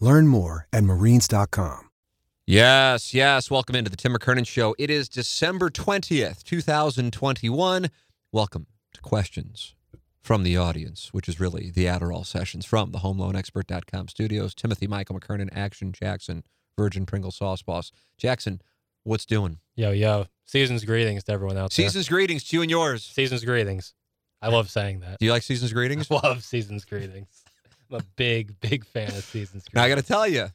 Learn more at marines.com. Yes, yes. Welcome into the Tim McKernan Show. It is December 20th, 2021. Welcome to questions from the audience, which is really the Adderall sessions from the thehomeloanexpert.com studios. Timothy, Michael McKernan, Action Jackson, Virgin Pringle Sauce Boss. Jackson, what's doing? Yo, yo. Season's greetings to everyone out there. Season's greetings to you and yours. Season's greetings. I love saying that. Do you like season's greetings? I love season's greetings. I'm a big, big fan of season's greetings. Now, I got to tell you,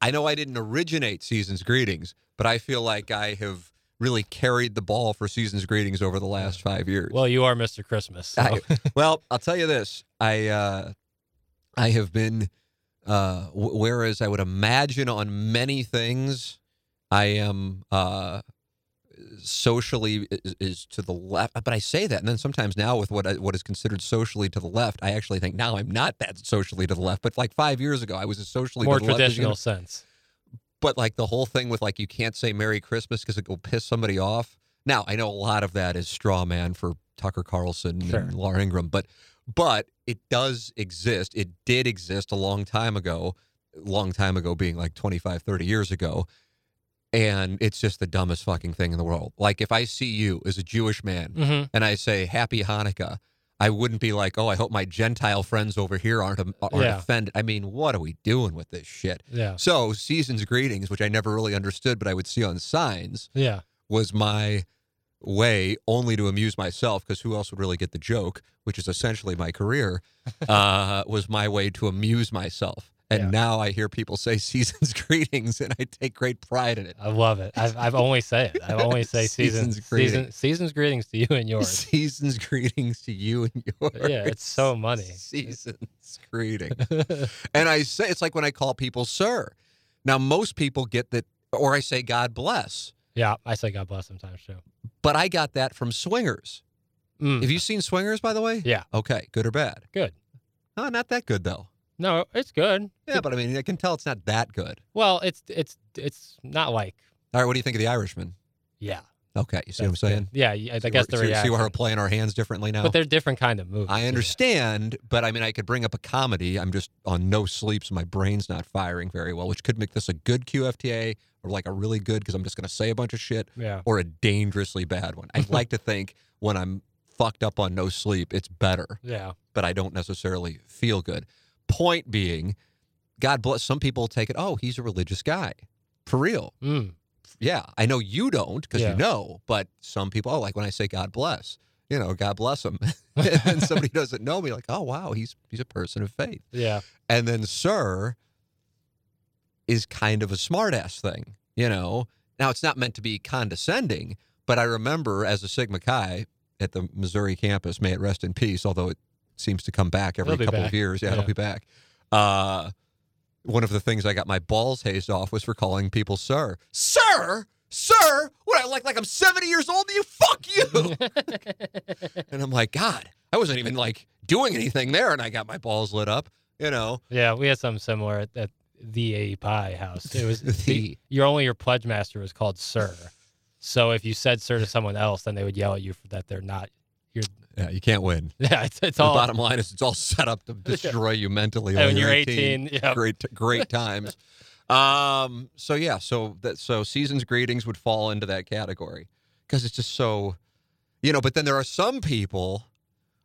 I know I didn't originate season's greetings, but I feel like I have really carried the ball for season's greetings over the last 5 years. Well, you are Mr. Christmas. So. Well, I'll tell you this. I have been, whereas I would imagine on many things, I am socially is to the left, but I say that, and then sometimes now with what is considered socially to the left, I actually think now I'm not that socially to the left, but like 5 years ago, I was a socially more to the left. More traditional sense. But like the whole thing with like, you can't say Merry Christmas because it will piss somebody off. Now, I know a lot of that is straw man for Tucker Carlson and Laura Ingraham, but it does exist. It did exist a long time ago being like 25, 30 years ago. And it's just the dumbest fucking thing in the world. Like, if I see you as a Jewish man and I say, Happy Hanukkah, I wouldn't be like, oh, I hope my Gentile friends over here aren't offended. I mean, what are we doing with this shit? Yeah. So, season's greetings, which I never really understood, but I would see on signs, was my way only to amuse myself, because who else would really get the joke, which is essentially my career, was my way to amuse myself. And now I hear people say season's greetings, and I take great pride in it. I love it. I've only said it. I only say season's greetings to you and yours. Season's greetings to you and yours. Yeah, it's so money. Season's greetings. And I say, it's like when I call people sir. Now, most people get that, or I say God bless. Yeah, I say God bless sometimes too. But I got that from Swingers. Mm. Have you seen Swingers, by the way? Yeah. Okay, good or bad? Good. No, not that good, though. No, it's good. Yeah, but I mean, I can tell it's not that good. Well, it's not like. All right, what do you think of The Irishman? Yeah. Okay, you see what I'm saying? Yeah, I guess the reaction. See why we're playing our hands differently now? But they're different kind of movies. I understand, but I mean, I could bring up a comedy. I'm just on no sleep, so my brain's not firing very well, which could make this a good QFTA or like a really good, because I'm just going to say a bunch of shit, or a dangerously bad one. I'd like to think when I'm fucked up on no sleep, it's better. Yeah. But I don't necessarily feel good. Point being, God bless, some people take it, oh, he's a religious guy. For real. Mm. Yeah. I know you don't, because you know, but some people, like when I say God bless, you know, God bless him. And somebody doesn't know me, like, oh, wow, he's a person of faith. Yeah. And then sir is kind of a smartass thing, you know. Now, it's not meant to be condescending, but I remember as a Sigma Chi at the Missouri campus, may it rest in peace, although it seems to come back every couple of years. Yeah, it'll be back. One of the things I got my balls hazed off was for calling people sir. Sir? Sir? What, I like I'm 70 years old to you? Fuck you! And I'm like, God, I wasn't even, like, doing anything there, and I got my balls lit up, you know. Yeah, we had something similar at the A Pie house. It was your pledge master was called sir. So if you said sir to someone else, then they would yell at you for that they're not. Yeah, you can't win. Yeah, it's all. The bottom line is it's all set up to destroy you mentally. And when you're 18, great times. So season's greetings would fall into that category because it's just so, you know. But then there are some people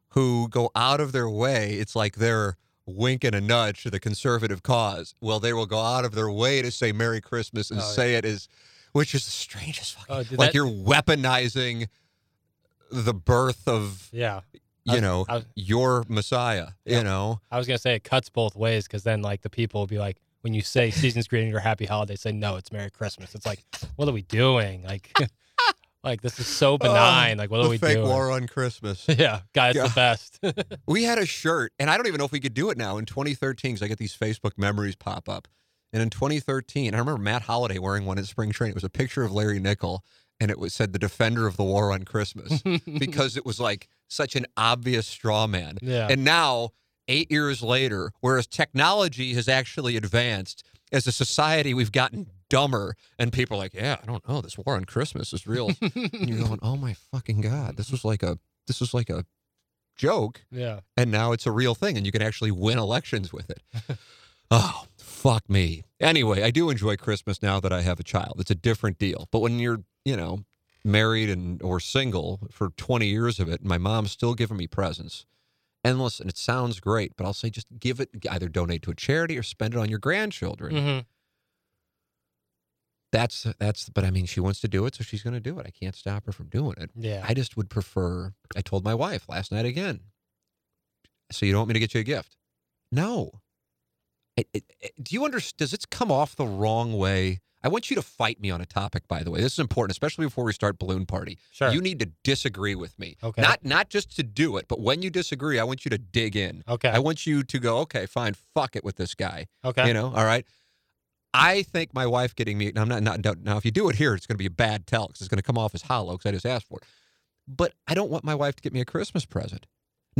who go out of their way. It's like they're wink and a nudge to the conservative cause, well, they will go out of their way to say Merry Christmas and say it is, which is the strangest fucking, like you're weaponizing the birth of, your Messiah, you know. I was going to say it cuts both ways because then like the people will be like, when you say season's greeting or happy holiday, say, no, it's Merry Christmas. It's like, what are we doing? Like, like this is so benign. Like, what are we doing? Fake war on Christmas. Yeah, guys, the best. We had a shirt, and I don't even know if we could do it now. In 2013, because I get these Facebook memories pop up. And in 2013, I remember Matt Holliday wearing one at spring training. It was a picture of Larry Nickel, and it was said the defender of the war on Christmas because it was like such an obvious straw man. Yeah. And now, 8 years later, whereas technology has actually advanced, as a society, we've gotten dumber. And people are like, yeah, I don't know. This war on Christmas is real. And you're going, oh, my fucking God. This was like a joke. Yeah. And now it's a real thing, and you can actually win elections with it. Oh, fuck me. Anyway, I do enjoy Christmas now that I have a child. It's a different deal. But when you're, married and or single for 20 years of it, and my mom's still giving me presents. And listen, it sounds great, but I'll say just give it, either donate to a charity or spend it on your grandchildren. Mm-hmm. But I mean, she wants to do it, so she's going to do it. I can't stop her from doing it. Yeah. I just would prefer, I told my wife last night again, so you don't want me to get you a gift? No. Do you understand? Does it come off the wrong way? I want you to fight me on a topic, by the way. This is important, especially before we start Balloon Party. Sure. You need to disagree with me. Okay. Not just to do it, but when you disagree, I want you to dig in. Okay. I want you to go, okay, fine, fuck it with this guy. Okay. All right. I think my wife getting me, now if you do it here, it's going to be a bad tell because it's going to come off as hollow because I just asked for it. But I don't want my wife to get me a Christmas present.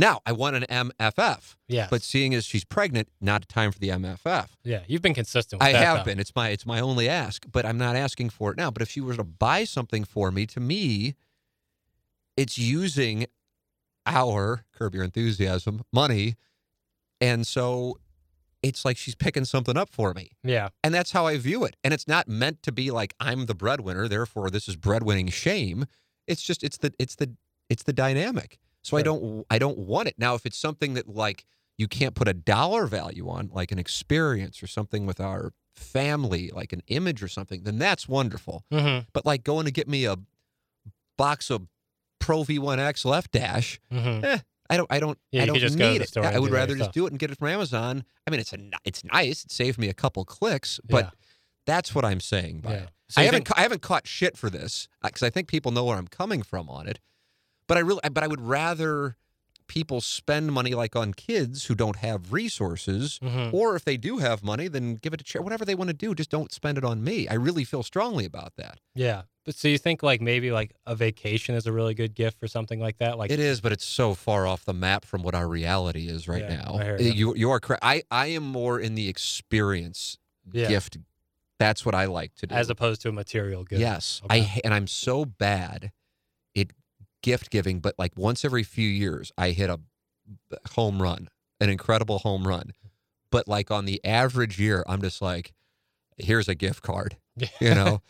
Now, I want an MFF, but seeing as she's pregnant, not time for the MFF. Yeah, you've been consistent with that. I have been. It's my only ask, but I'm not asking for it now. But if she were to buy something for me, to me, it's using our, Curb Your Enthusiasm, money. And so it's like she's picking something up for me. Yeah. And that's how I view it. And it's not meant to be like, I'm the breadwinner, therefore this is breadwinning shame. It's just, it's the dynamic. So sure. I don't want it. Now, if it's something that, like, you can't put a dollar value on, like an experience or something with our family, like an image or something, then that's wonderful. Mm-hmm. But, like, going to get me a box of Pro V1X Left Dash, I don't need it. I would rather just do it and get it from Amazon. I mean, it's nice. It saved me a couple clicks, but that's what I'm saying by it. So I haven't caught shit for this because I think people know where I'm coming from on it. But I would rather people spend money like on kids who don't have resources, or if they do have money, then give it to charity. Whatever they want to do, just don't spend it on me. I really feel strongly about that. Yeah, but so you think like maybe like a vacation is a really good gift for something like that? Like it is, but it's so far off the map from what our reality is right now. You are correct. I am more in the experience gift. That's what I like to do, as opposed to a material gift. Yes, okay. I'm so bad at gift giving, but like once every few years, I hit a home run, an incredible home run. But like on the average year, I'm just like, here's a gift card. We have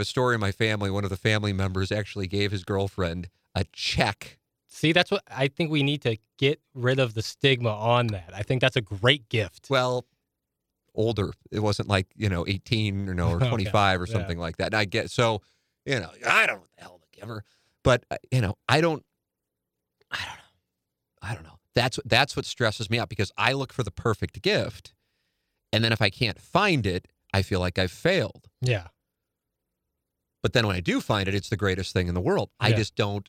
a story in my family. One of the family members actually gave his girlfriend a check. See, that's what I think we need to get rid of the stigma on that. I think that's a great gift. Well, older. It wasn't like, 18 or 25 or something like that. And I get so, I don't know what the hell to give her. But, I don't know. That's what stresses me out because I look for the perfect gift. And then if I can't find it, I feel like I've failed. Yeah. But then when I do find it, it's the greatest thing in the world. I just don't,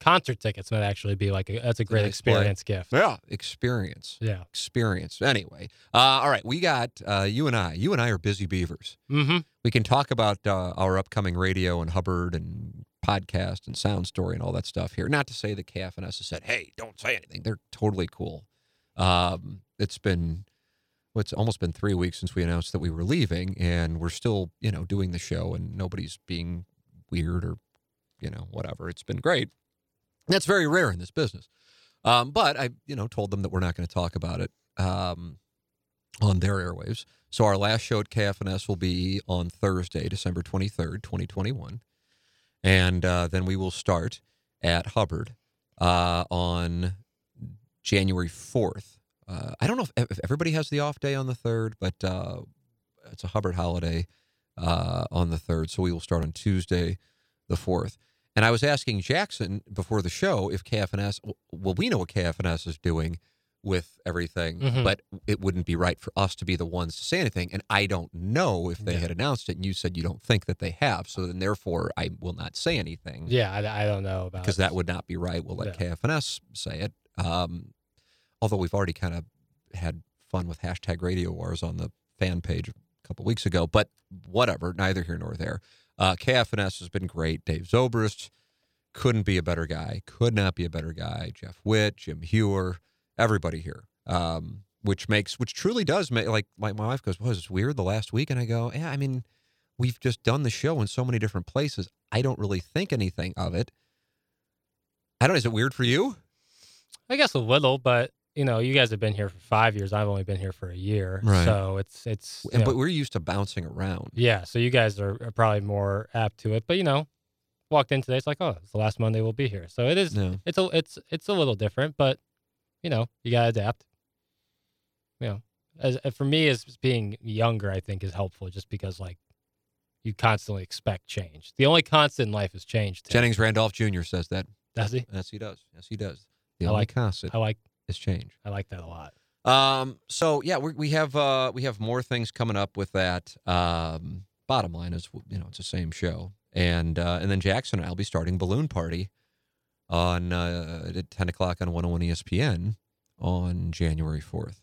Concert tickets might actually be like, that's a great experience gift. Yeah. Experience. Yeah. Experience. Anyway. All right. We got you and I are busy beavers. Mm-hmm. We can talk about our upcoming radio and Hubbard and podcast and Sound Story and all that stuff here. Not to say that KFNS has said, hey, don't say anything. They're totally cool. It's almost been 3 weeks since we announced that we were leaving, and we're still, doing the show, and nobody's being weird or, whatever. It's been great. That's very rare in this business. But I, told them that we're not going to talk about it on their airwaves. So our last show at KFNS will be on Thursday, December 23rd, 2021. And then we will start at Hubbard on January 4th I don't know if everybody has the off day on the 3rd, but it's a Hubbard holiday on the 3rd, so we will start on Tuesday the 4th. And I was asking Jackson before the show if KFNS, well, we know what KFNS is doing with everything, mm-hmm. but it wouldn't be right for us to be the ones to say anything. And I don't know if they had announced it, and you said you don't think that they have. So then, therefore, I will not say anything. Yeah, I don't know about it. Because that would not be right. We'll let KFNS say it. Although we've already kind of had fun with hashtag radio wars on the fan page a couple weeks ago. But whatever, neither here nor there. KFNS has been great. Dave Zobrist couldn't be a better guy. Could not be a better guy. Jeff Witt, Jim Hewer, everybody here, which truly does make, like, my wife goes, "Was this weird the last week?" And I go, "Yeah, I mean, we've just done the show in so many different places. I don't really think anything of it. I don't. Is it weird for you?" I guess a little, but you know, you guys have been here for 5 years. I've only been here for a year. Right. So it's. And, but we're used to bouncing around. Yeah. So you guys are probably more apt to it. But, you know, walked in today, it's like, oh, it's the last Monday we'll be here. So it is, it's a little different, but, you know, you got to adapt. You know, as for me, as being younger, I think is helpful just because, like, you constantly expect change. The only constant in life is change. Today. Jennings Randolph Jr. says that. Does he? Yes, he does. Yes, he does. The only constant. Change. I like that a lot. So yeah, we have more things coming up with that. Bottom line is, you know, it's the same show, and then Jackson and I'll be starting Balloon Party on at 10:00 on 101 ESPN on January 4th.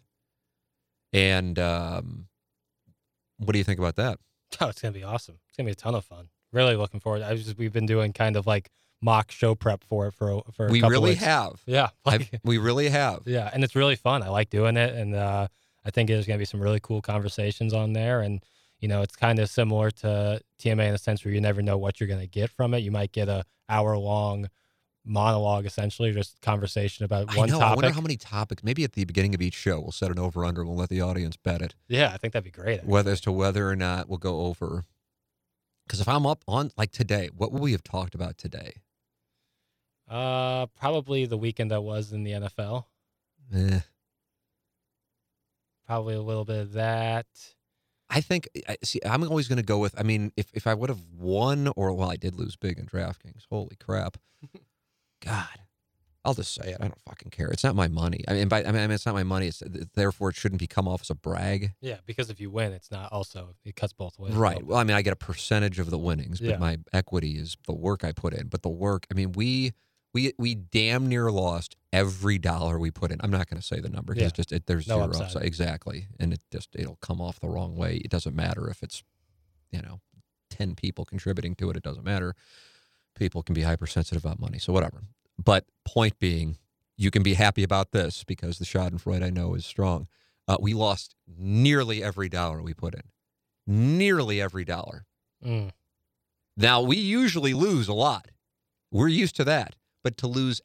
And what do you think about that? Oh, it's gonna be awesome. It's gonna be a ton of fun. Really looking forward. We've been doing kind of like mock show prep for it for a couple really weeks. Have. Yeah. We really have. Yeah. And it's really fun. I like doing it. And I think there's going to be some really cool conversations on there. And, you know, it's kind of similar to TMA in the sense where you never know what you're going to get from it. You might get a hour-long monologue, essentially, just conversation about one topic. I wonder how many topics. Maybe at the beginning of each show, we'll set an over-under and we'll let the audience bet it. Yeah, I think that'd be great. As to whether or not we'll go over. Because if I'm up on, like, today, what would we have talked about today? Probably the weekend that was in the NFL. Probably a little bit of that. I think, see, I'm always going to go with, I mean, if I would have won, or, well, I did lose big in DraftKings. Holy crap. God. I'll just say it. I don't fucking care. It's not my money. It's not my money. It's, therefore, it shouldn't be come off as a brag. Yeah, because if you win, it's not also, it cuts both ways. Right. Well, I mean, I get a percentage of the winnings, but my equity is the work I put in. But the work, I mean, we damn near lost every dollar we put in. I'm not going to say the number. It's just there's no zero upside. Exactly. And it'll come off the wrong way. It doesn't matter if it's, you know, 10 people contributing to it. It doesn't matter. People can be hypersensitive about money. So whatever. But point being, you can be happy about this because the schadenfreude I know is strong. We lost nearly every dollar we put in. Nearly every dollar. Mm. Now, we usually lose a lot. We're used to that. But to lose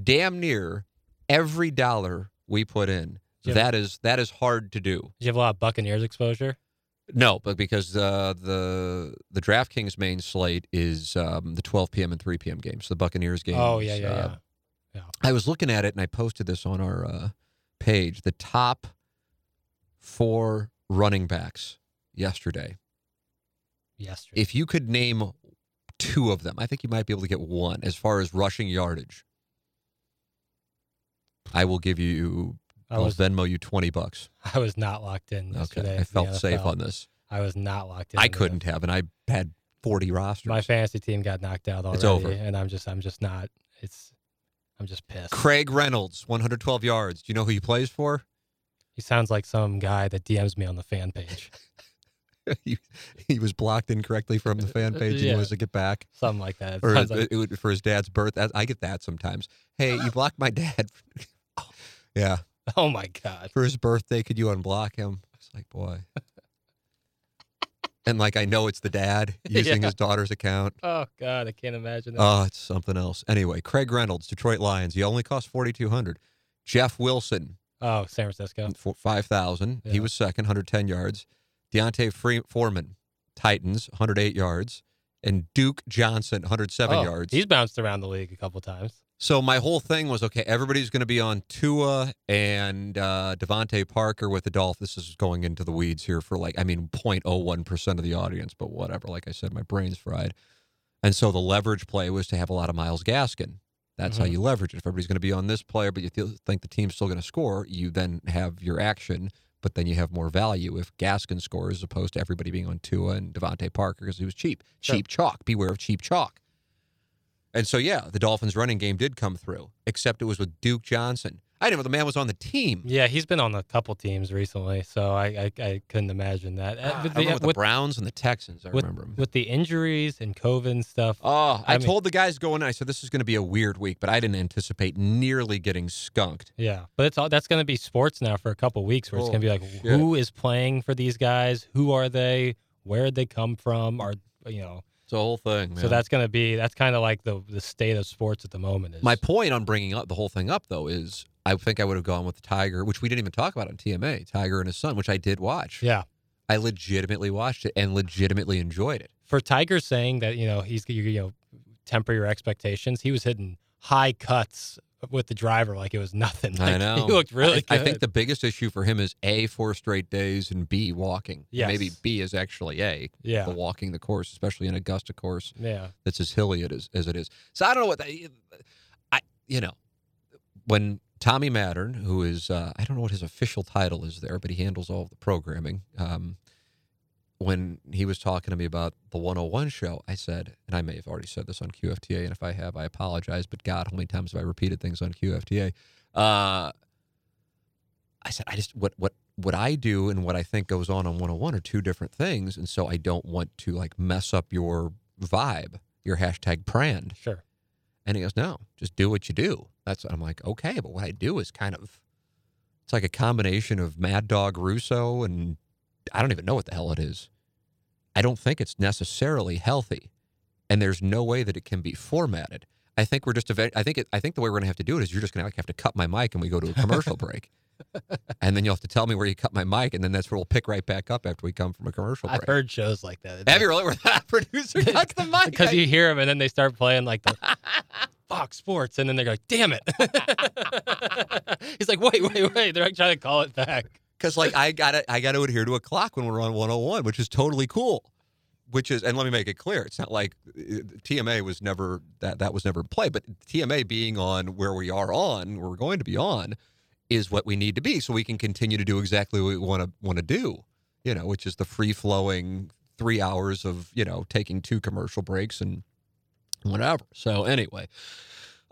damn near every dollar we put in, that is hard to do. Did you have a lot of Buccaneers exposure? No, but because the DraftKings main slate is the 12 p.m. and 3 p.m. games, the Buccaneers games. Oh, yeah. I was looking at it, and I posted this on our page, the top 4 running backs yesterday. If you could name 2 of them, I think you might be able to get one as far as rushing yardage. I will give you... I'll Venmo you $20. I was not locked in yesterday. Okay. I felt safe on this. I was not locked in. I couldn't have, and I had 40 rosters. My fantasy team got knocked out already. It's over. And I'm just not. I'm just pissed. Craig Reynolds, 112 yards. Do you know who he plays for? He sounds like some guy that DMs me on the fan page. He was blocked incorrectly from the fan page and he was to get back. Something like that. Or it for his dad's birth. I get that sometimes. Hey, you blocked my dad. Yeah. Oh, my God. For his birthday, could you unblock him? It's like, boy. And, like, I know it's the dad using his daughter's account. Oh, God, I can't imagine that. Oh, it's something else. Anyway, Craig Reynolds, Detroit Lions. He only cost $4,200. Jeff Wilson. Oh, San Francisco. $5,000. Yeah. He was second, 110 yards. Deontay Foreman, Titans, 108 yards. And Duke Johnson, 107 yards. He's bounced around the league a couple times. So my whole thing was, okay, everybody's going to be on Tua and Devontae Parker with the Dolphins. This is going into the weeds here for 0.01% of the audience, but whatever. Like I said, my brain's fried. And so the leverage play was to have a lot of Myles Gaskin. That's how you leverage it. If everybody's going to be on this player, but you think the team's still going to score, you then have your action, but then you have more value if Gaskin scores as opposed to everybody being on Tua and Devontae Parker because he was cheap. Cheap chalk. Beware of cheap chalk. And so, yeah, the Dolphins' running game did come through, except it was with Duke Johnson. I didn't know the man was on the team. Yeah, he's been on a couple teams recently, so I couldn't imagine that. I remember with the Browns and the Texans, I remember him. With the injuries and COVID and stuff. Oh, I told the guys going, I said, this is going to be a weird week, but I didn't anticipate nearly getting skunked. Yeah, but that's going to be sports now for a couple weeks where it's going to be like, shit. Who is playing for these guys? Who are they? Where did they come from? The whole thing, man. So that's kind of like the state of sports at the moment. My point on bringing up the whole thing up, though, is I think I would have gone with Tiger, which we didn't even talk about on TMA, Tiger and his son, which I did watch. Yeah. I legitimately watched it and legitimately enjoyed it. For Tiger saying that, he's temper your expectations, he was hitting high cuts with the driver like it was nothing. I know. He looked really good. I think the biggest issue for him is A, 4 straight days, and B, walking. Yes. Maybe B is actually A, the walking the course, especially an Augusta course that's as hilly as it is. So I don't know what when Tommy Mattern, who is, I don't know what his official title is there, but he handles all of the programming. When he was talking to me about the 101 show, I said, and I may have already said this on QFTA, and if I have, I apologize, but God, how many times have I repeated things on QFTA? I said, I just, what I do and what I think goes on 101 are two different things, and so I don't want to, mess up your vibe, your hashtag brand. Sure. And he goes, no, just do what you do. That's what I'm like, okay, but what I do is kind of, it's like a combination of Mad Dog Russo and I don't even know what the hell it is. I don't think it's necessarily healthy, and there's no way that it can be formatted. I think we're just. I think the way we're going to have to do it is you're just going to have to cut my mic, and we go to a commercial break, and then you'll have to tell me where you cut my mic, and then that's where we'll pick right back up after we come from a commercial break. I've heard shows like that. Have you really? Where the producer cuts the mic because you hear them, and then they start playing the Fox Sports, and then they're like, "Damn it!" He's like, "Wait!" They're trying to call it back. Because I gotta adhere to a clock when we're on 101, which is totally cool. And let me make it clear, it's not like TMA was never that was never played, but TMA being on where we're going to be on, is what we need to be, so we can continue to do exactly what we want to do, which is the free flowing 3 hours of taking 2 commercial breaks and whatever. So anyway.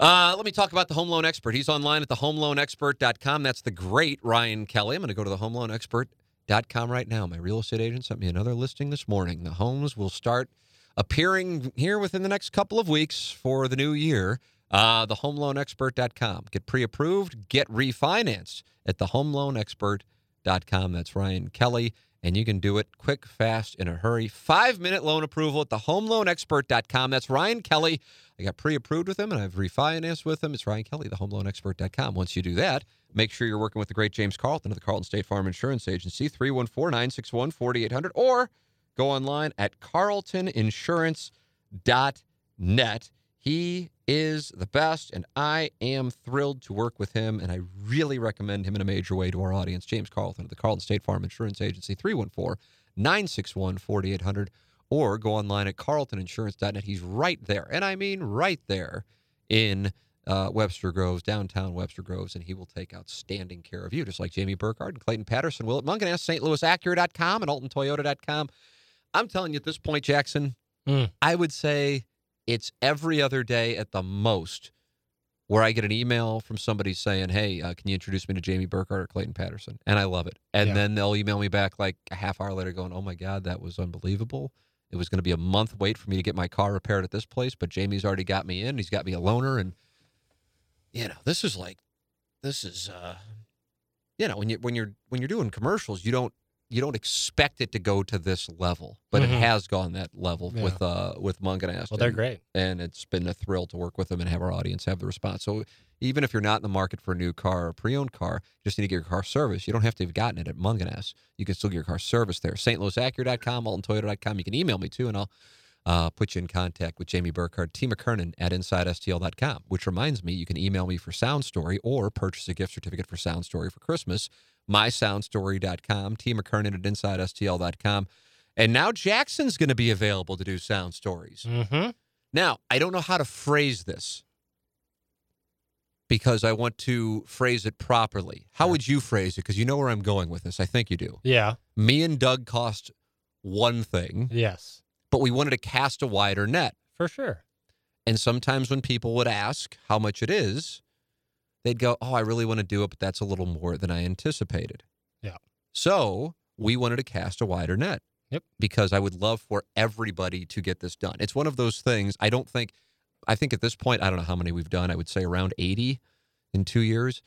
Let me talk about the Home Loan Expert. He's online at thehomeloanexpert.com. That's the great Ryan Kelley. I'm going to go to thehomeloanexpert.com right now. My real estate agent sent me another listing this morning. The homes will start appearing here within the next couple of weeks for the new year. Thehomeloanexpert.com. Get pre-approved, get refinanced at thehomeloanexpert.com. That's Ryan Kelley, and you can do it quick, fast, in a hurry. 5-minute loan approval at thehomeloanexpert.com. That's Ryan Kelley. I got pre-approved with him, and I've refinanced with him. It's Ryan Kelley, thehomeloanexpert.com. Once you do that, make sure you're working with the great James Carlton of the Carlton State Farm Insurance Agency, 314-961-4800, or go online at carltoninsurance.net. He is the best, and I am thrilled to work with him, and I really recommend him in a major way to our audience. James Carlton of the Carlton State Farm Insurance Agency, 314-961-4800. Or go online at carltoninsurance.net. He's right there, and I mean right there in Webster Groves, downtown Webster Groves, and he will take outstanding care of you, just like Jamie Burkhardt and Clayton Patterson will at Mungenast, stlouisacura.com, and AltonToyota.com. I'm telling you at this point, Jackson, I would say it's every other day at the most where I get an email from somebody saying, hey, can you introduce me to Jamie Burkhardt or Clayton Patterson? And I love it. And then they'll email me back a half hour later going, oh, my God, that was unbelievable. It was going to be a month wait for me to get my car repaired at this place, but Jamie's already got me in. He's got me a loaner, and when you're doing commercials, you don't expect it to go to this level, but it has gone that level with Mungenast. Well, they're great, and it's been a thrill to work with them and have our audience have the response. So even if you're not in the market for a new car or a pre-owned car, you just need to get your car serviced. You don't have to have gotten it at Mungenast. You can still get your car serviced there. StLouisAcura.com, AltonToyota.com. You can email me, too, and I'll put you in contact with Jamie Burkhardt, T. McKernan at InsideSTL.com, which reminds me, you can email me for Sound Story or purchase a gift certificate for Sound Story for Christmas, mysoundstory.com, T. McKernan at InsideSTL.com. And now Jackson's going to be available to do Sound Stories. Mm-hmm. Now, I don't know how to phrase this because I want to phrase it properly. How would you phrase it? Because you know where I'm going with this. I think you do. Yeah. Me and Doug cost one thing. Yes. But we wanted to cast a wider net. For sure. And sometimes when people would ask how much it is, they'd go, oh, I really want to do it, but that's a little more than I anticipated. Yeah. So we wanted to cast a wider net. Yep. Because I would love for everybody to get this done. It's one of those things. I think at this point, I don't know how many we've done. I would say around 80 in 2 years.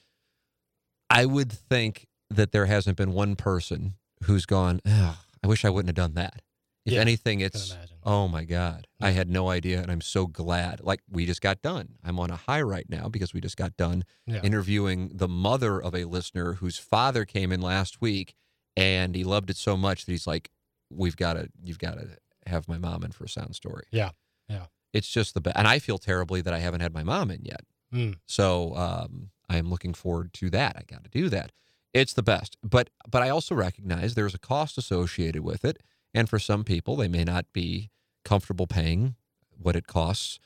I would think that there hasn't been one person who's gone, oh, I wish I wouldn't have done that. If anything, it's, oh my God, I had no idea. And I'm so glad. Like, we just got done. I'm on a high right now because we just got done interviewing the mother of a listener whose father came in last week and he loved it so much that he's like, you've got to have my mom in for a Sound Story. Yeah. Yeah. It's just the best. And I feel terribly that I haven't had my mom in yet. Mm. So, I am looking forward to that. I got to do that. It's the best. But I also recognize there's a cost associated with it. And for some people, they may not be comfortable paying what it costs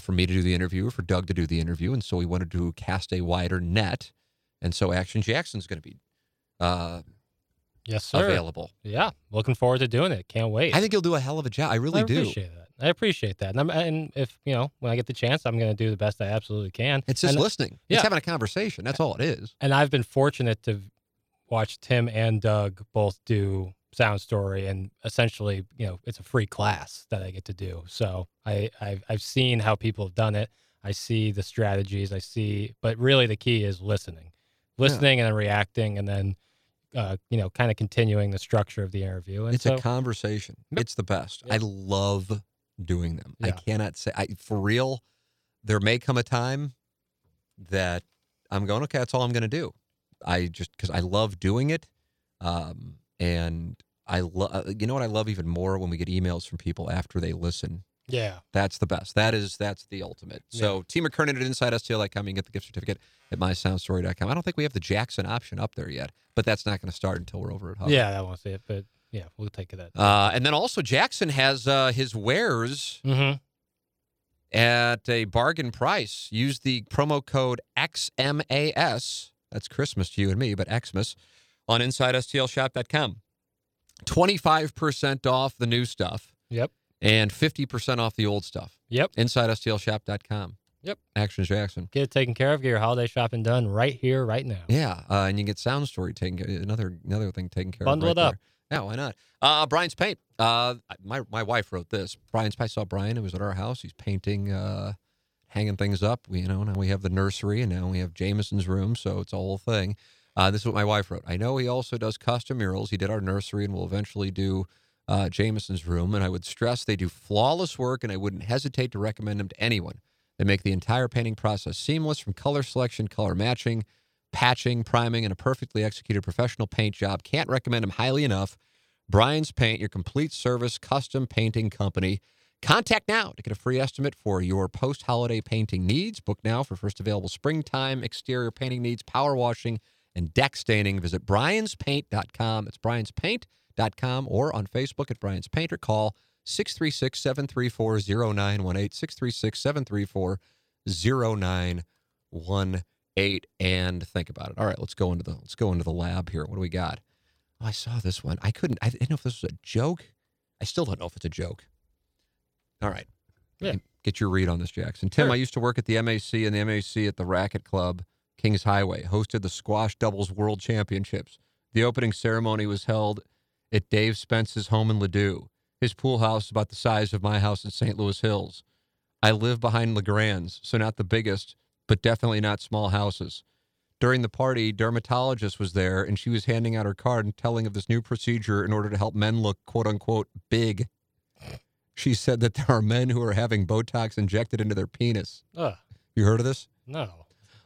for me to do the interview or for Doug to do the interview. And so we wanted to cast a wider net. And so Action Jackson's going to be, yes, sir. Available. Yeah. Looking forward to doing it. Can't wait. I think you'll do a hell of a job. I really do. I appreciate that. And if, you know, when I get the chance, I'm going to do the best I absolutely can. It's just listening. Yeah. It's having a conversation. That's all it is. And I've been fortunate to watch Tim and Doug both do Sound Story, and essentially, you know, it's a free class that I get to do. So I've seen how people have done it. I see the strategies. But really the key is listening and then reacting, and then kind of continuing the structure of the interview. And it's a conversation. Yep. It's the best. Yep. I love doing them. Yeah. I cannot say, for real, there may come a time that I'm going, okay, that's all I'm going to do. Because I love doing it. And I love, you know what I love even more? When we get emails from people after they listen. Yeah. That's the best. That's the ultimate. Yeah. So T. McKernan at InsideSTL.com. You can get the gift certificate at MySoundStory.com. I don't think we have the Jackson option up there yet, but that's not going to start until we're over at Hubbard. Yeah, that won't see it, but yeah, we'll take it at. And then also Jackson has his wares at a bargain price. Use the promo code XMAS. That's Christmas to you and me, but Xmas on InsideSTLShop.com. 25% off the new stuff. Yep. And 50% off the old stuff. Yep. InsideSTLShop.com. Yep. Action Jackson. Get it taken care of. Get your holiday shopping done right here, right now. Yeah. And you can get Sound Story taken care of. Another thing taken care of. Bundle it up. There. Yeah, why not? Brian's Paint. My wife wrote this. I saw Brian. It was at our house. He's painting, hanging things up. Now we have the nursery, and now we have Jameson's room, so it's a whole thing. This is what my wife wrote. I know he also does custom murals. He did our nursery and will eventually do Jameson's room. And I would stress they do flawless work, and I wouldn't hesitate to recommend them to anyone. They make the entire painting process seamless, from color selection, color matching, patching, priming, and a perfectly executed professional paint job. Can't recommend them highly enough. Brian's Paint, your complete service custom painting company. Contact now to get a free estimate for your post-holiday painting needs. Book now for first available springtime exterior painting needs, power washing, and deck staining. Visit bryanspaint.com. That's bryanspaint.com, or on Facebook at Brian's Paint, or call 636-734-0918, 636-734-0918, and think about it. All right, let's go into the lab here. What do we got? Oh, I saw this one. I didn't know if this was a joke. I still don't know if it's a joke. All right. Yeah. Get your read on this, Jackson. Tim, sure. I used to work at the MAC and the MAC at the Racquet Club. Kings Highway hosted the Squash Doubles World Championships. The opening ceremony was held at Dave Spence's home in Ladue. His pool house is about the size of my house in St. Louis Hills. I live behind LeGrand's, so not the biggest, but definitely not small houses. During the party, dermatologist was there, and she was handing out her card and telling of this new procedure in order to help men look, quote-unquote, big. She said that there are men who are having Botox injected into their penis. You heard of this? No.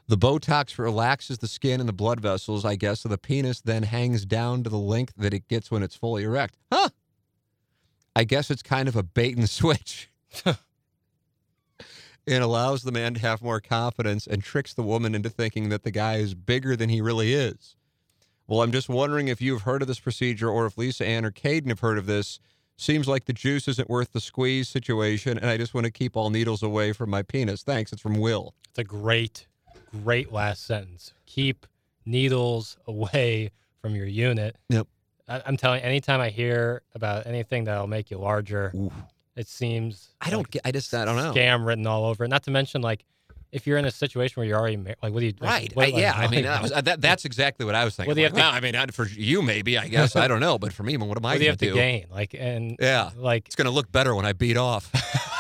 The Botox relaxes the skin and the blood vessels, I guess, so the penis then hangs down to the length that it gets when it's fully erect. Huh? I guess it's kind of a bait and switch. It allows the man to have more confidence and tricks the woman into thinking that the guy is bigger than he really is. Well, I'm just wondering if you've heard of this procedure or if Lisa Ann or Caden have heard of this. Seems like the juice isn't worth the squeeze situation, and I just want to keep all needles away from my penis. Thanks. It's from Will. It's a great last sentence. Keep needles away from your unit. Yep. I'm telling you, anytime I hear about anything that'll make you larger, oof, it seems I don't know. Scam written all over. Not to mention, like, if you're in a situation where you're already married, like, what do you do? Right. That's exactly what I was thinking. For you, maybe, I guess. I don't know. But for me, what am I going to do? What do you have to gain? It's going to look better when I beat off.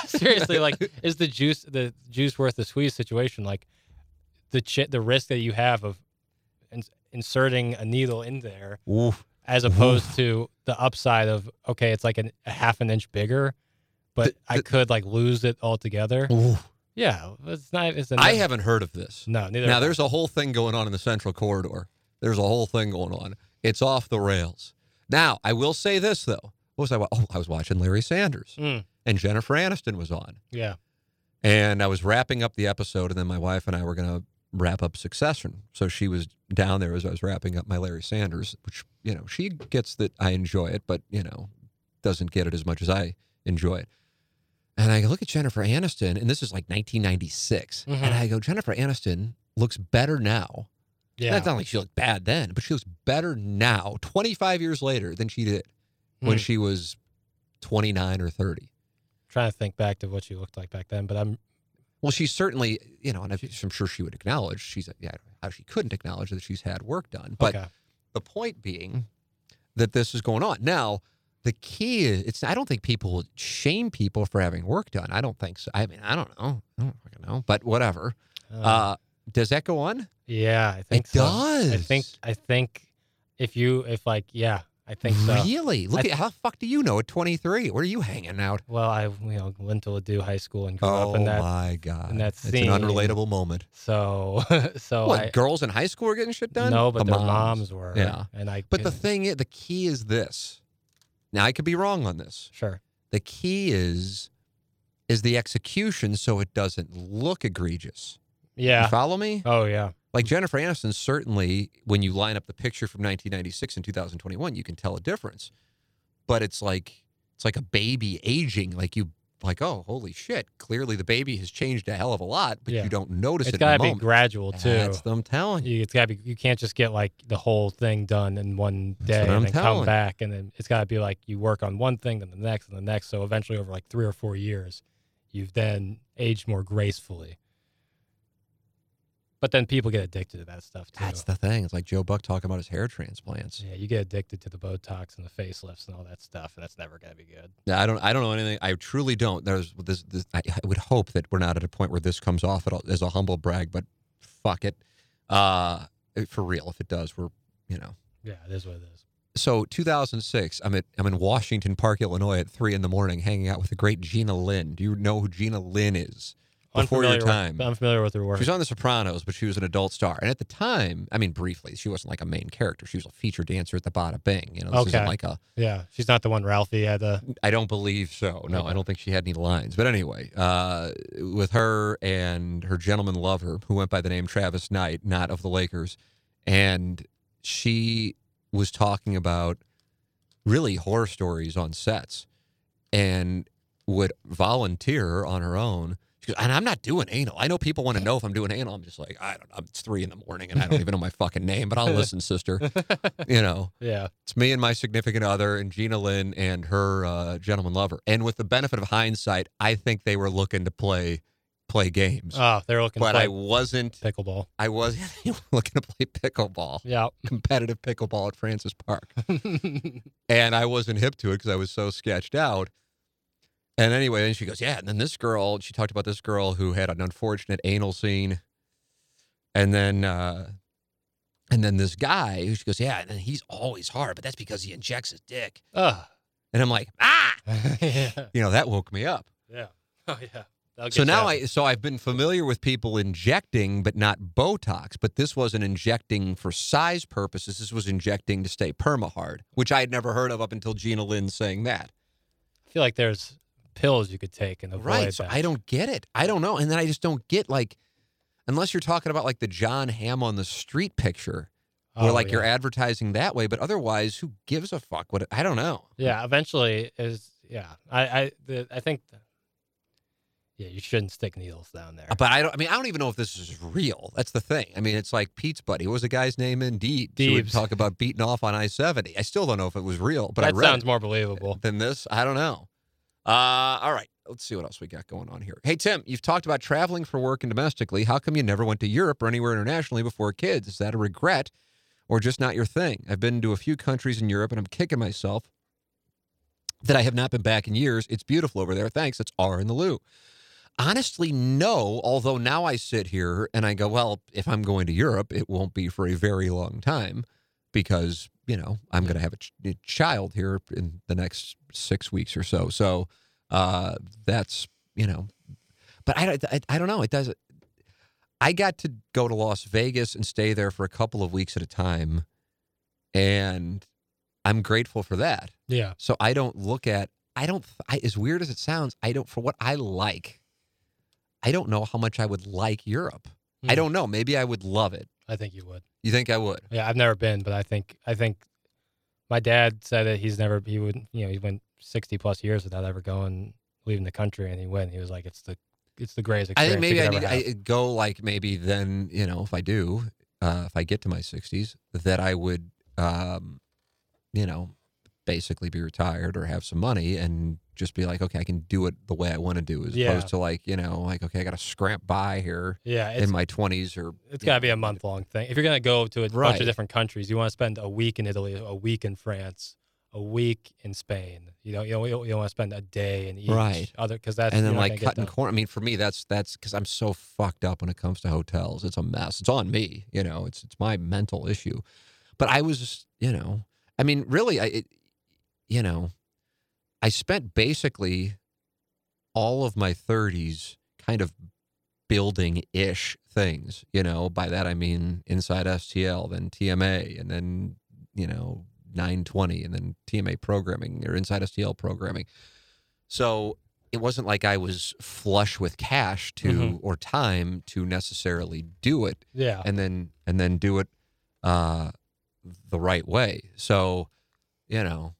Seriously, is the juice worth the squeeze situation? Like, the risk that you have of inserting a needle in there, oof, as opposed to the upside of, okay, it's like a half an inch bigger, but I could lose it altogether. Oof. Yeah, it's not. I haven't heard of this. No, neither. Now, there's a whole thing going on in the Central Corridor. There's a whole thing going on. It's off the rails. Now, I will say this, though. What was I? Oh, I was watching Larry Sanders, and Jennifer Aniston was on. Yeah. And I was wrapping up the episode, and then my wife and I were going to wrap up Succession. So she was down there as I was wrapping up my Larry Sanders, which, she gets that I enjoy it, but, doesn't get it as much as I enjoy it. And I look at Jennifer Aniston, and this is 1996. Mm-hmm. And I go, Jennifer Aniston looks better now. Yeah. That's not like she looked bad then, but she looks better now, 25 years later, than she did when she was 29 or 30. I'm trying to think back to what she looked like back then, but well, she's certainly, and I'm sure she would acknowledge, I don't know how she couldn't acknowledge that she's had work done. But the point being that this is going on. Now, the key is, I don't think people shame people for having work done. I don't think so. I mean, I don't know. I don't fucking know, but whatever. Does that go on? Yeah, I think it so. It does. I think I think so. Really? Look at how the fuck do you know at 23? Where are you hanging out? Well, I went to Ladue High School and grew up in that. Oh my God. And that's an unrelatable moment. So what, girls in high school were getting shit done? No, but their moms were. Yeah. But the thing is, the key is this. Now, I could be wrong on this. Sure. The key is the execution so it doesn't look egregious. Yeah. You follow me? Oh, yeah. Like Jennifer Aniston, certainly, when you line up the picture from 1996 and 2021, you can tell a difference. But it's like a baby aging. Oh, holy shit. Clearly, the baby has changed a hell of a lot, but you don't notice it in the moment. It's got to be gradual, too. That's what I'm telling you. It's got to be. You can't just get, the whole thing done in one day and then come back. And then it's got to be, you work on one thing, then the next, and the next. So eventually, over, 3 or 4 years, you've then aged more gracefully. But then people get addicted to that stuff, too. That's the thing. It's like Joe Buck talking about his hair transplants. Yeah, you get addicted to the Botox and the facelifts and all that stuff, and that's never going to be good. Yeah, I don't know anything. I truly don't. I would hope that we're not at a point where this comes off at all as a humble brag, but fuck it. For real, if it does, we're. Yeah, it is what it is. So 2006, I'm in Washington Park, Illinois at 3 in the morning hanging out with the great Gina Lynn. Do you know who Gina Lynn is? Before your time. I'm familiar with her work. She was on The Sopranos, but she was an adult star. And at the time, briefly, she wasn't a main character. She was a feature dancer at the Bada Bing. This isn't Yeah, she's not the one Ralphie had to... I don't believe so. No, okay. I don't think she had any lines. But anyway, with her and her gentleman lover, who went by the name Travis Knight, not of the Lakers, and she was talking about really horror stories on sets and would volunteer on her own. She goes, and I'm not doing anal. I know people want to know if I'm doing anal. I'm just like, I don't know. It's 3 in the morning and I don't even know my fucking name, but I'll listen, sister. Yeah. It's me and my significant other and Gina Lynn and her gentleman lover. And with the benefit of hindsight, I think they were looking to play games. Oh, they were looking to play. But I wasn't. Pickleball. I was looking to play pickleball. Yeah. Competitive pickleball at Francis Park. And I wasn't hip to it because I was so sketched out. And anyway, then she goes, yeah, and then this girl, she talked about this girl who had an unfortunate anal scene. And then this guy who she goes, yeah, and then he's always hard, but that's because he injects his dick. And I'm like, ah! Yeah. That woke me up. Yeah. Oh, yeah. I've been familiar with people injecting, but not Botox. But this wasn't injecting for size purposes. This was injecting to stay perma hard, which I had never heard of up until Gina Lynn saying that. I feel like there's pills you could take and avoid that. So I don't get it. I don't know. And then I just don't get, like, unless you're talking about, like, the John Hamm on the street picture, where, like, you're advertising that way. But otherwise, who gives a fuck? What? I don't know. Yeah, eventually is, I think... Yeah, you shouldn't stick needles down there. But I don't even know if this is real. That's the thing. I mean, it's like Pete's buddy. What was the guy's name in Deeds? He would talk about beating off on I-70. I still don't know if it was real, but that sounds more believable than this. I don't know. All right, let's see what else we got going on here. Hey, Tim, you've talked about traveling for work and domestically. How come you never went to Europe or anywhere internationally before kids? Is that a regret or just not your thing? I've been to a few countries in Europe, and I'm kicking myself that I have not been back in years. It's beautiful over there. Thanks. It's R in the Lou. Honestly, no, although now I sit here and I go, well, if I'm going to Europe, it won't be for a very long time because, you know, I'm going to have a child here in the next 6 weeks or so. So that's, you know, but I don't know. It doesn't. I got to go to Las Vegas and stay there for a couple of weeks at a time, and I'm grateful for that. Yeah. So I don't look at, as weird as it sounds, for what I like. I don't know how much I would like Europe. I don't know. Maybe I would love it. I think you would. You think I would? Yeah, I've never been, but I think my dad said that he went 60 plus years without ever leaving the country, and he went. He was like, it's the greatest experience. I think maybe if I do, if I get to my 60s, that I would, basically be retired or have some money and just be like, okay, I can do it the way I want to do, as opposed to okay, I got to scrimp by here in my 20s. Or it's got to be a month-long thing. If you're going to go to a bunch of different countries, you want to spend a week in Italy, a week in France, a week in Spain. You don't want to spend a day in each other, because that's... And then cutting corners. I mean, for me, that's because I'm so fucked up when it comes to hotels. It's a mess. It's on me. You know, it's my mental issue. But I was, I spent basically all of my 30s kind of building-ish things. You know, by that I mean Inside STL, then TMA, and then, 920, and then TMA programming or Inside STL programming. So it wasn't like I was flush with cash or time to necessarily do it. Yeah. And then do it the right way. So,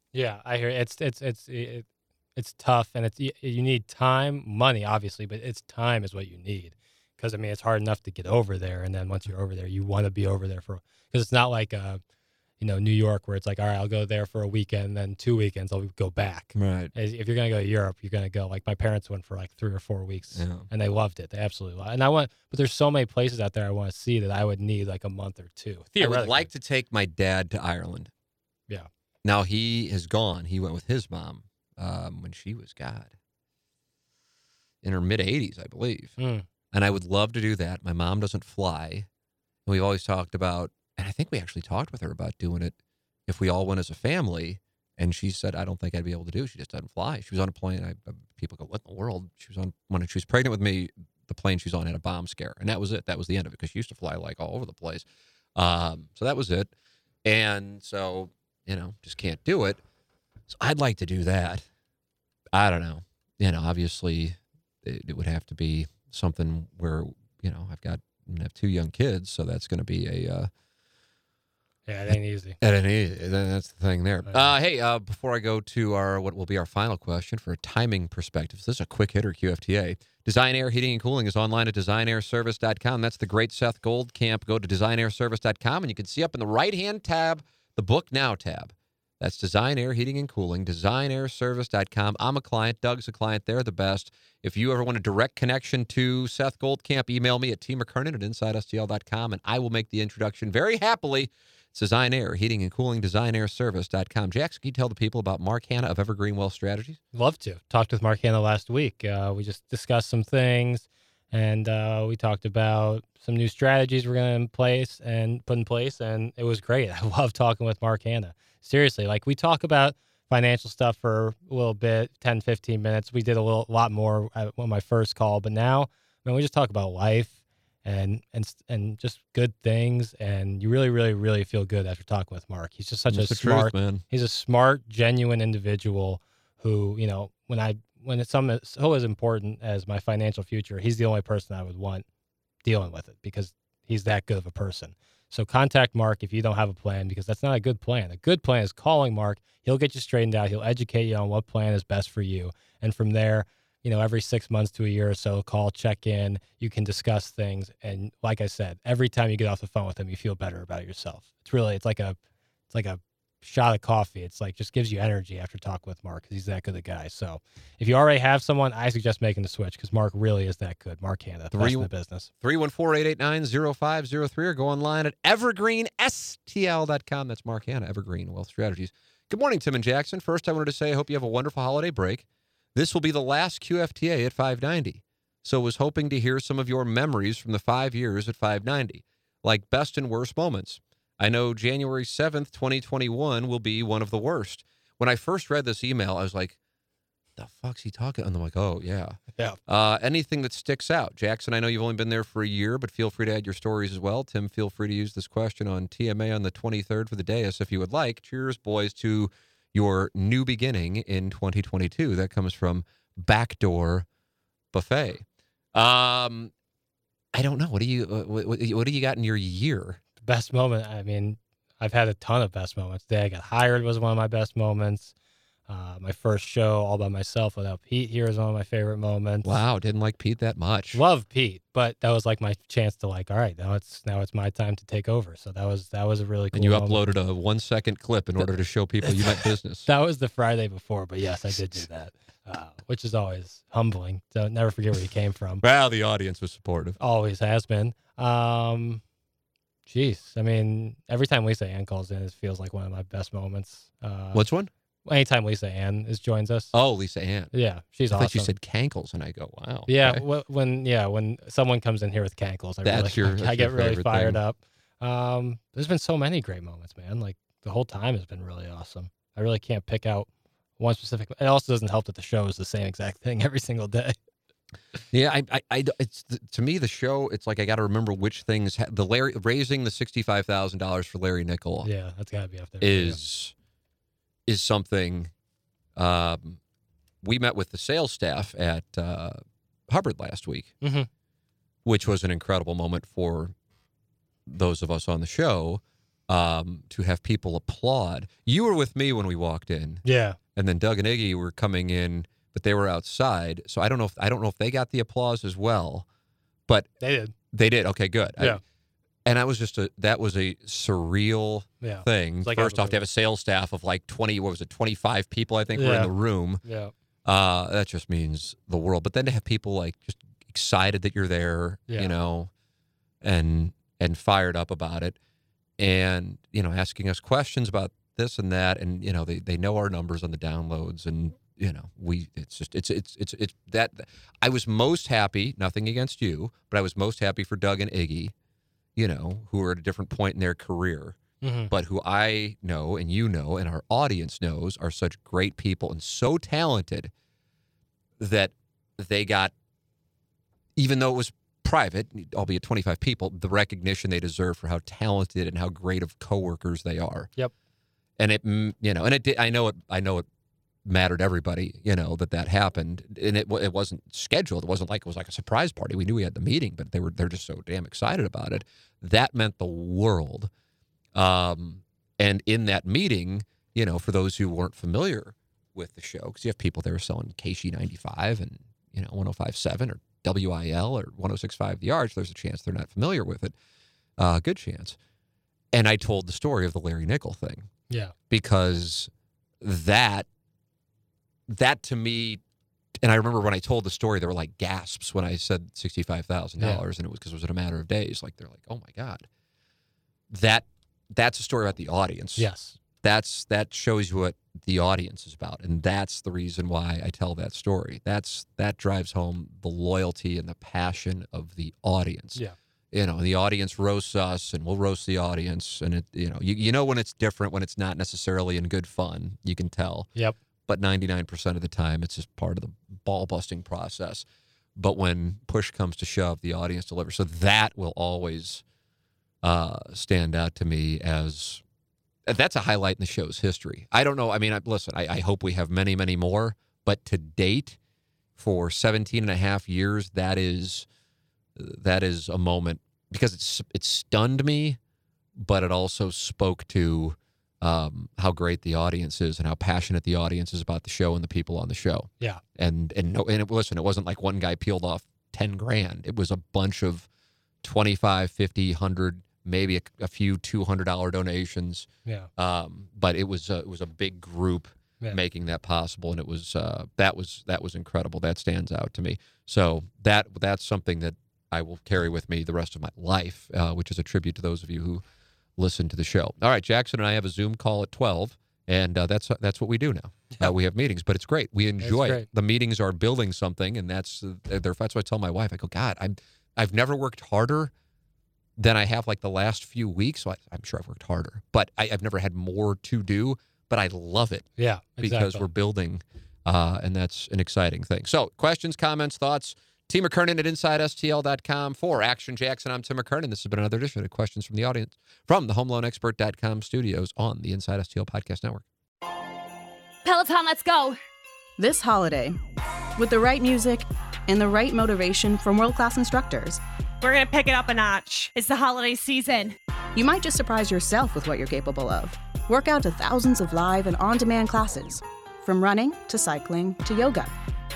Yeah, I hear it. It's tough, and you need time, money, obviously, but it's time is what you need, because I mean it's hard enough to get over there, and then once you're over there, you want to be over there because it's not like New York, where it's like, all right, I'll go there for a weekend, and then 2 weekends I'll go back. Right. If you're gonna go to Europe, you're gonna go, like, my parents went for like 3 or 4 weeks, and they loved it. They absolutely loved it. And but there's so many places out there I want to see that I would need like a month or two. I would like to take my dad to Ireland. Yeah. Now, he has gone. He went with his mom when she was, in her mid-80s, I believe. Mm. And I would love to do that. My mom doesn't fly. And we've always talked about, and I think we actually talked with her about doing it if we all went as a family. And she said, I don't think I'd be able to do it. She just doesn't fly. She was on a plane. People go, what in the world? When she was pregnant with me, the plane she was on had a bomb scare. And that was it. That was the end of it, because she used to fly, like, all over the place. So that was it. And so... just can't do it. So I'd like to do that. I don't know. Obviously it would have to be something where, I'm gonna have 2 young kids, so that's going to be a... it ain't easy. It ain't easy. That's the thing there. Hey, before I go to what will be our final question for a timing perspective, so this is a quick hitter QFTA. Design Air Heating and Cooling is online at designairservice.com. That's the great Seth Goldcamp. Go to designairservice.com, and you can see up in the right-hand tab, the Book Now tab. That's Design Air Heating and Cooling, designairservice.com. I'm a client. Doug's a client. They're the best. If you ever want a direct connection to Seth Goldcamp, email me at tmckernan@InsideSTL.com, and I will make the introduction very happily. It's Design Air Heating and Cooling, designairservice.com. Jackson, can you tell the people about Mark Hanna of Evergreen Wealth Strategies? Love to. Talked with Mark Hanna last week. We just discussed some things, and we talked about some new strategies we're going to put in place, and it was great. I love talking with Mark Hanna. Seriously, like, we talk about financial stuff for a little bit, 10, 15 minutes. We did a lot more on my first call, but now, we just talk about life and just good things, and you really, really, really feel good after talking with Mark. He's just such a smart, genuine individual who, you know, when it's something so as important as my financial future, he's the only person I would want dealing with it because he's that good of a person. So contact Mark if you don't have a plan, because that's not a good plan. A good plan is calling Mark. He'll get you straightened out. He'll educate you on what plan is best for you. And from there, you know, every 6 months to a year or so, call, check in. You can discuss things. And like I said, every time you get off the phone with him, you feel better about yourself. It's really, it's like a shot of coffee. It's like, just gives you energy after talk with Mark, because he's that good a guy. So if you already have someone, I suggest making the switch, because Mark really is that good. Mark Hanna, best in the business. 314-889-0503, or go online at evergreenstl.com. That's Mark Hanna, Evergreen Wealth Strategies. Good morning, Tim and Jackson. First, I wanted to say I hope you have a wonderful holiday break. This will be the last QFTA at 590. So was hoping to hear some of your memories from the 5 years at 590, like best and worst moments. I know January 7th, 2021 will be one of the worst. When I first read this email, I was like, the fuck's he talking? And I'm like, oh, yeah. Anything that sticks out. Jackson, I know you've only been there for a year, but feel free to add your stories as well. Tim, feel free to use this question on TMA on the 23rd for the dais if you would like. Cheers, boys, to your new beginning in 2022. That comes from Backdoor Buffet. I don't know. What do you got in your year? Best moment. I mean, I've had a ton of best moments. The day I got hired was one of my best moments. My first show all by myself without Pete here is one of my favorite moments. Wow, didn't like Pete that much. Love Pete, but that was like my chance to like, all right, now it's my time to take over. So that was a really cool moment. And you uploaded a 1-second clip in order to show people you meant business. That was the Friday before, but yes, I did do that. Which is always humbling. So never forget where you came from. Well, the audience was supportive. Always has been. Jeez, I mean, every time Lisa Ann calls in, it feels like one of my best moments. Which one? Anytime Lisa Ann joins us. Oh, Lisa Ann. Yeah, she's awesome. I thought you said cankles, and I go, wow. Yeah, okay. When someone comes in here with cankles, I get really fired up. There's been so many great moments, man. Like, the whole time has been really awesome. I really can't pick out one specific. It also doesn't help that the show is the same exact thing every single day. Yeah, it's to me the show. It's like I got to remember which things. Raising the $65,000 for Larry Nickel. Yeah, that's got to be up there. Is something. We met with the sales staff at Hubbard last week, mm-hmm. which was an incredible moment for those of us on the show to have people applaud. You were with me when we walked in. Yeah, and then Doug and Iggy were coming in. But they were outside, so I don't know if they got the applause as well, but they did. They did. Okay, good. Yeah. That was a surreal thing. Like first off, to have a sales staff of like 25 people I think were in the room. Yeah. That just means the world. But then to have people like just excited that you're there, you know, and fired up about it, and you know, asking us questions about this and that, and you know, they know our numbers on the downloads and. You know, I was most happy, nothing against you, but I was most happy for Doug and Iggy, you know, who are at a different point in their career, mm-hmm. but who I know and you know and our audience knows are such great people and so talented that they got, even though it was private, albeit 25 people, the recognition they deserve for how talented and how great of coworkers they are. Yep. And it, you know, and it did, I know it mattered to everybody, you know, that happened, and it wasn't scheduled. It wasn't like it was like a surprise party. We knew we had the meeting, but they're just so damn excited about it. That meant the world. And in that meeting, you know, for those who weren't familiar with the show, because you have people there selling KC95 and you know 105.7 or WIL or 106.5 The Arch. There's a chance they're not familiar with it. Good chance. And I told the story of the Larry Nickel thing. Yeah, because that. That to me, and I remember when I told the story, there were like gasps when I said $65,000, and it was because it was in a matter of days. Like they're like, "Oh my God," that's a story about the audience. Yes, that shows you what the audience is about, and that's the reason why I tell that story. That drives home the loyalty and the passion of the audience. Yeah, you know, the audience roasts us, and we'll roast the audience, and it, you know, you know when it's different, when it's not necessarily in good fun, you can tell. Yep. But 99% of the time, it's just part of the ball-busting process. But when push comes to shove, the audience delivers. So that will always stand out to me as that's a highlight in the show's history. I don't know. I mean, listen, I hope we have many, many more. But to date, for 17 and a half years, that is a moment, because it stunned me, but it also spoke to how great the audience is and how passionate the audience is about the show and the people on the show. Yeah. And listen, it wasn't like one guy peeled off 10 grand. It was a bunch of 25, 50, 100, maybe a few $200 donations. Yeah. But it was a big group, yeah, making that possible, and it was that was incredible. That stands out to me. So that's something that I will carry with me the rest of my life, which is a tribute to those of you who listen to the show. All right, Jackson and I have a Zoom call at 12, and that's what we do now. Yeah. We have meetings, but it's great. We enjoy it. The meetings are building something, and that's what I tell my wife. I go, God, I've never worked harder than I have like the last few weeks. So I'm sure I've worked harder, but I've never had more to do. But I love it. Yeah, exactly. Because we're building, and that's an exciting thing. So questions, comments, thoughts, Tim McKernan at InsideSTL.com. For Action Jackson, I'm Tim McKernan. This has been another edition of Questions from the Audience from the HomeLoanExpert.com studios on the Inside STL Podcast Network. Peloton, let's go. This holiday, with the right music and the right motivation from world-class instructors, we're going to pick it up a notch. It's the holiday season. You might just surprise yourself with what you're capable of. Work out to thousands of live and on-demand classes, from running to cycling to yoga.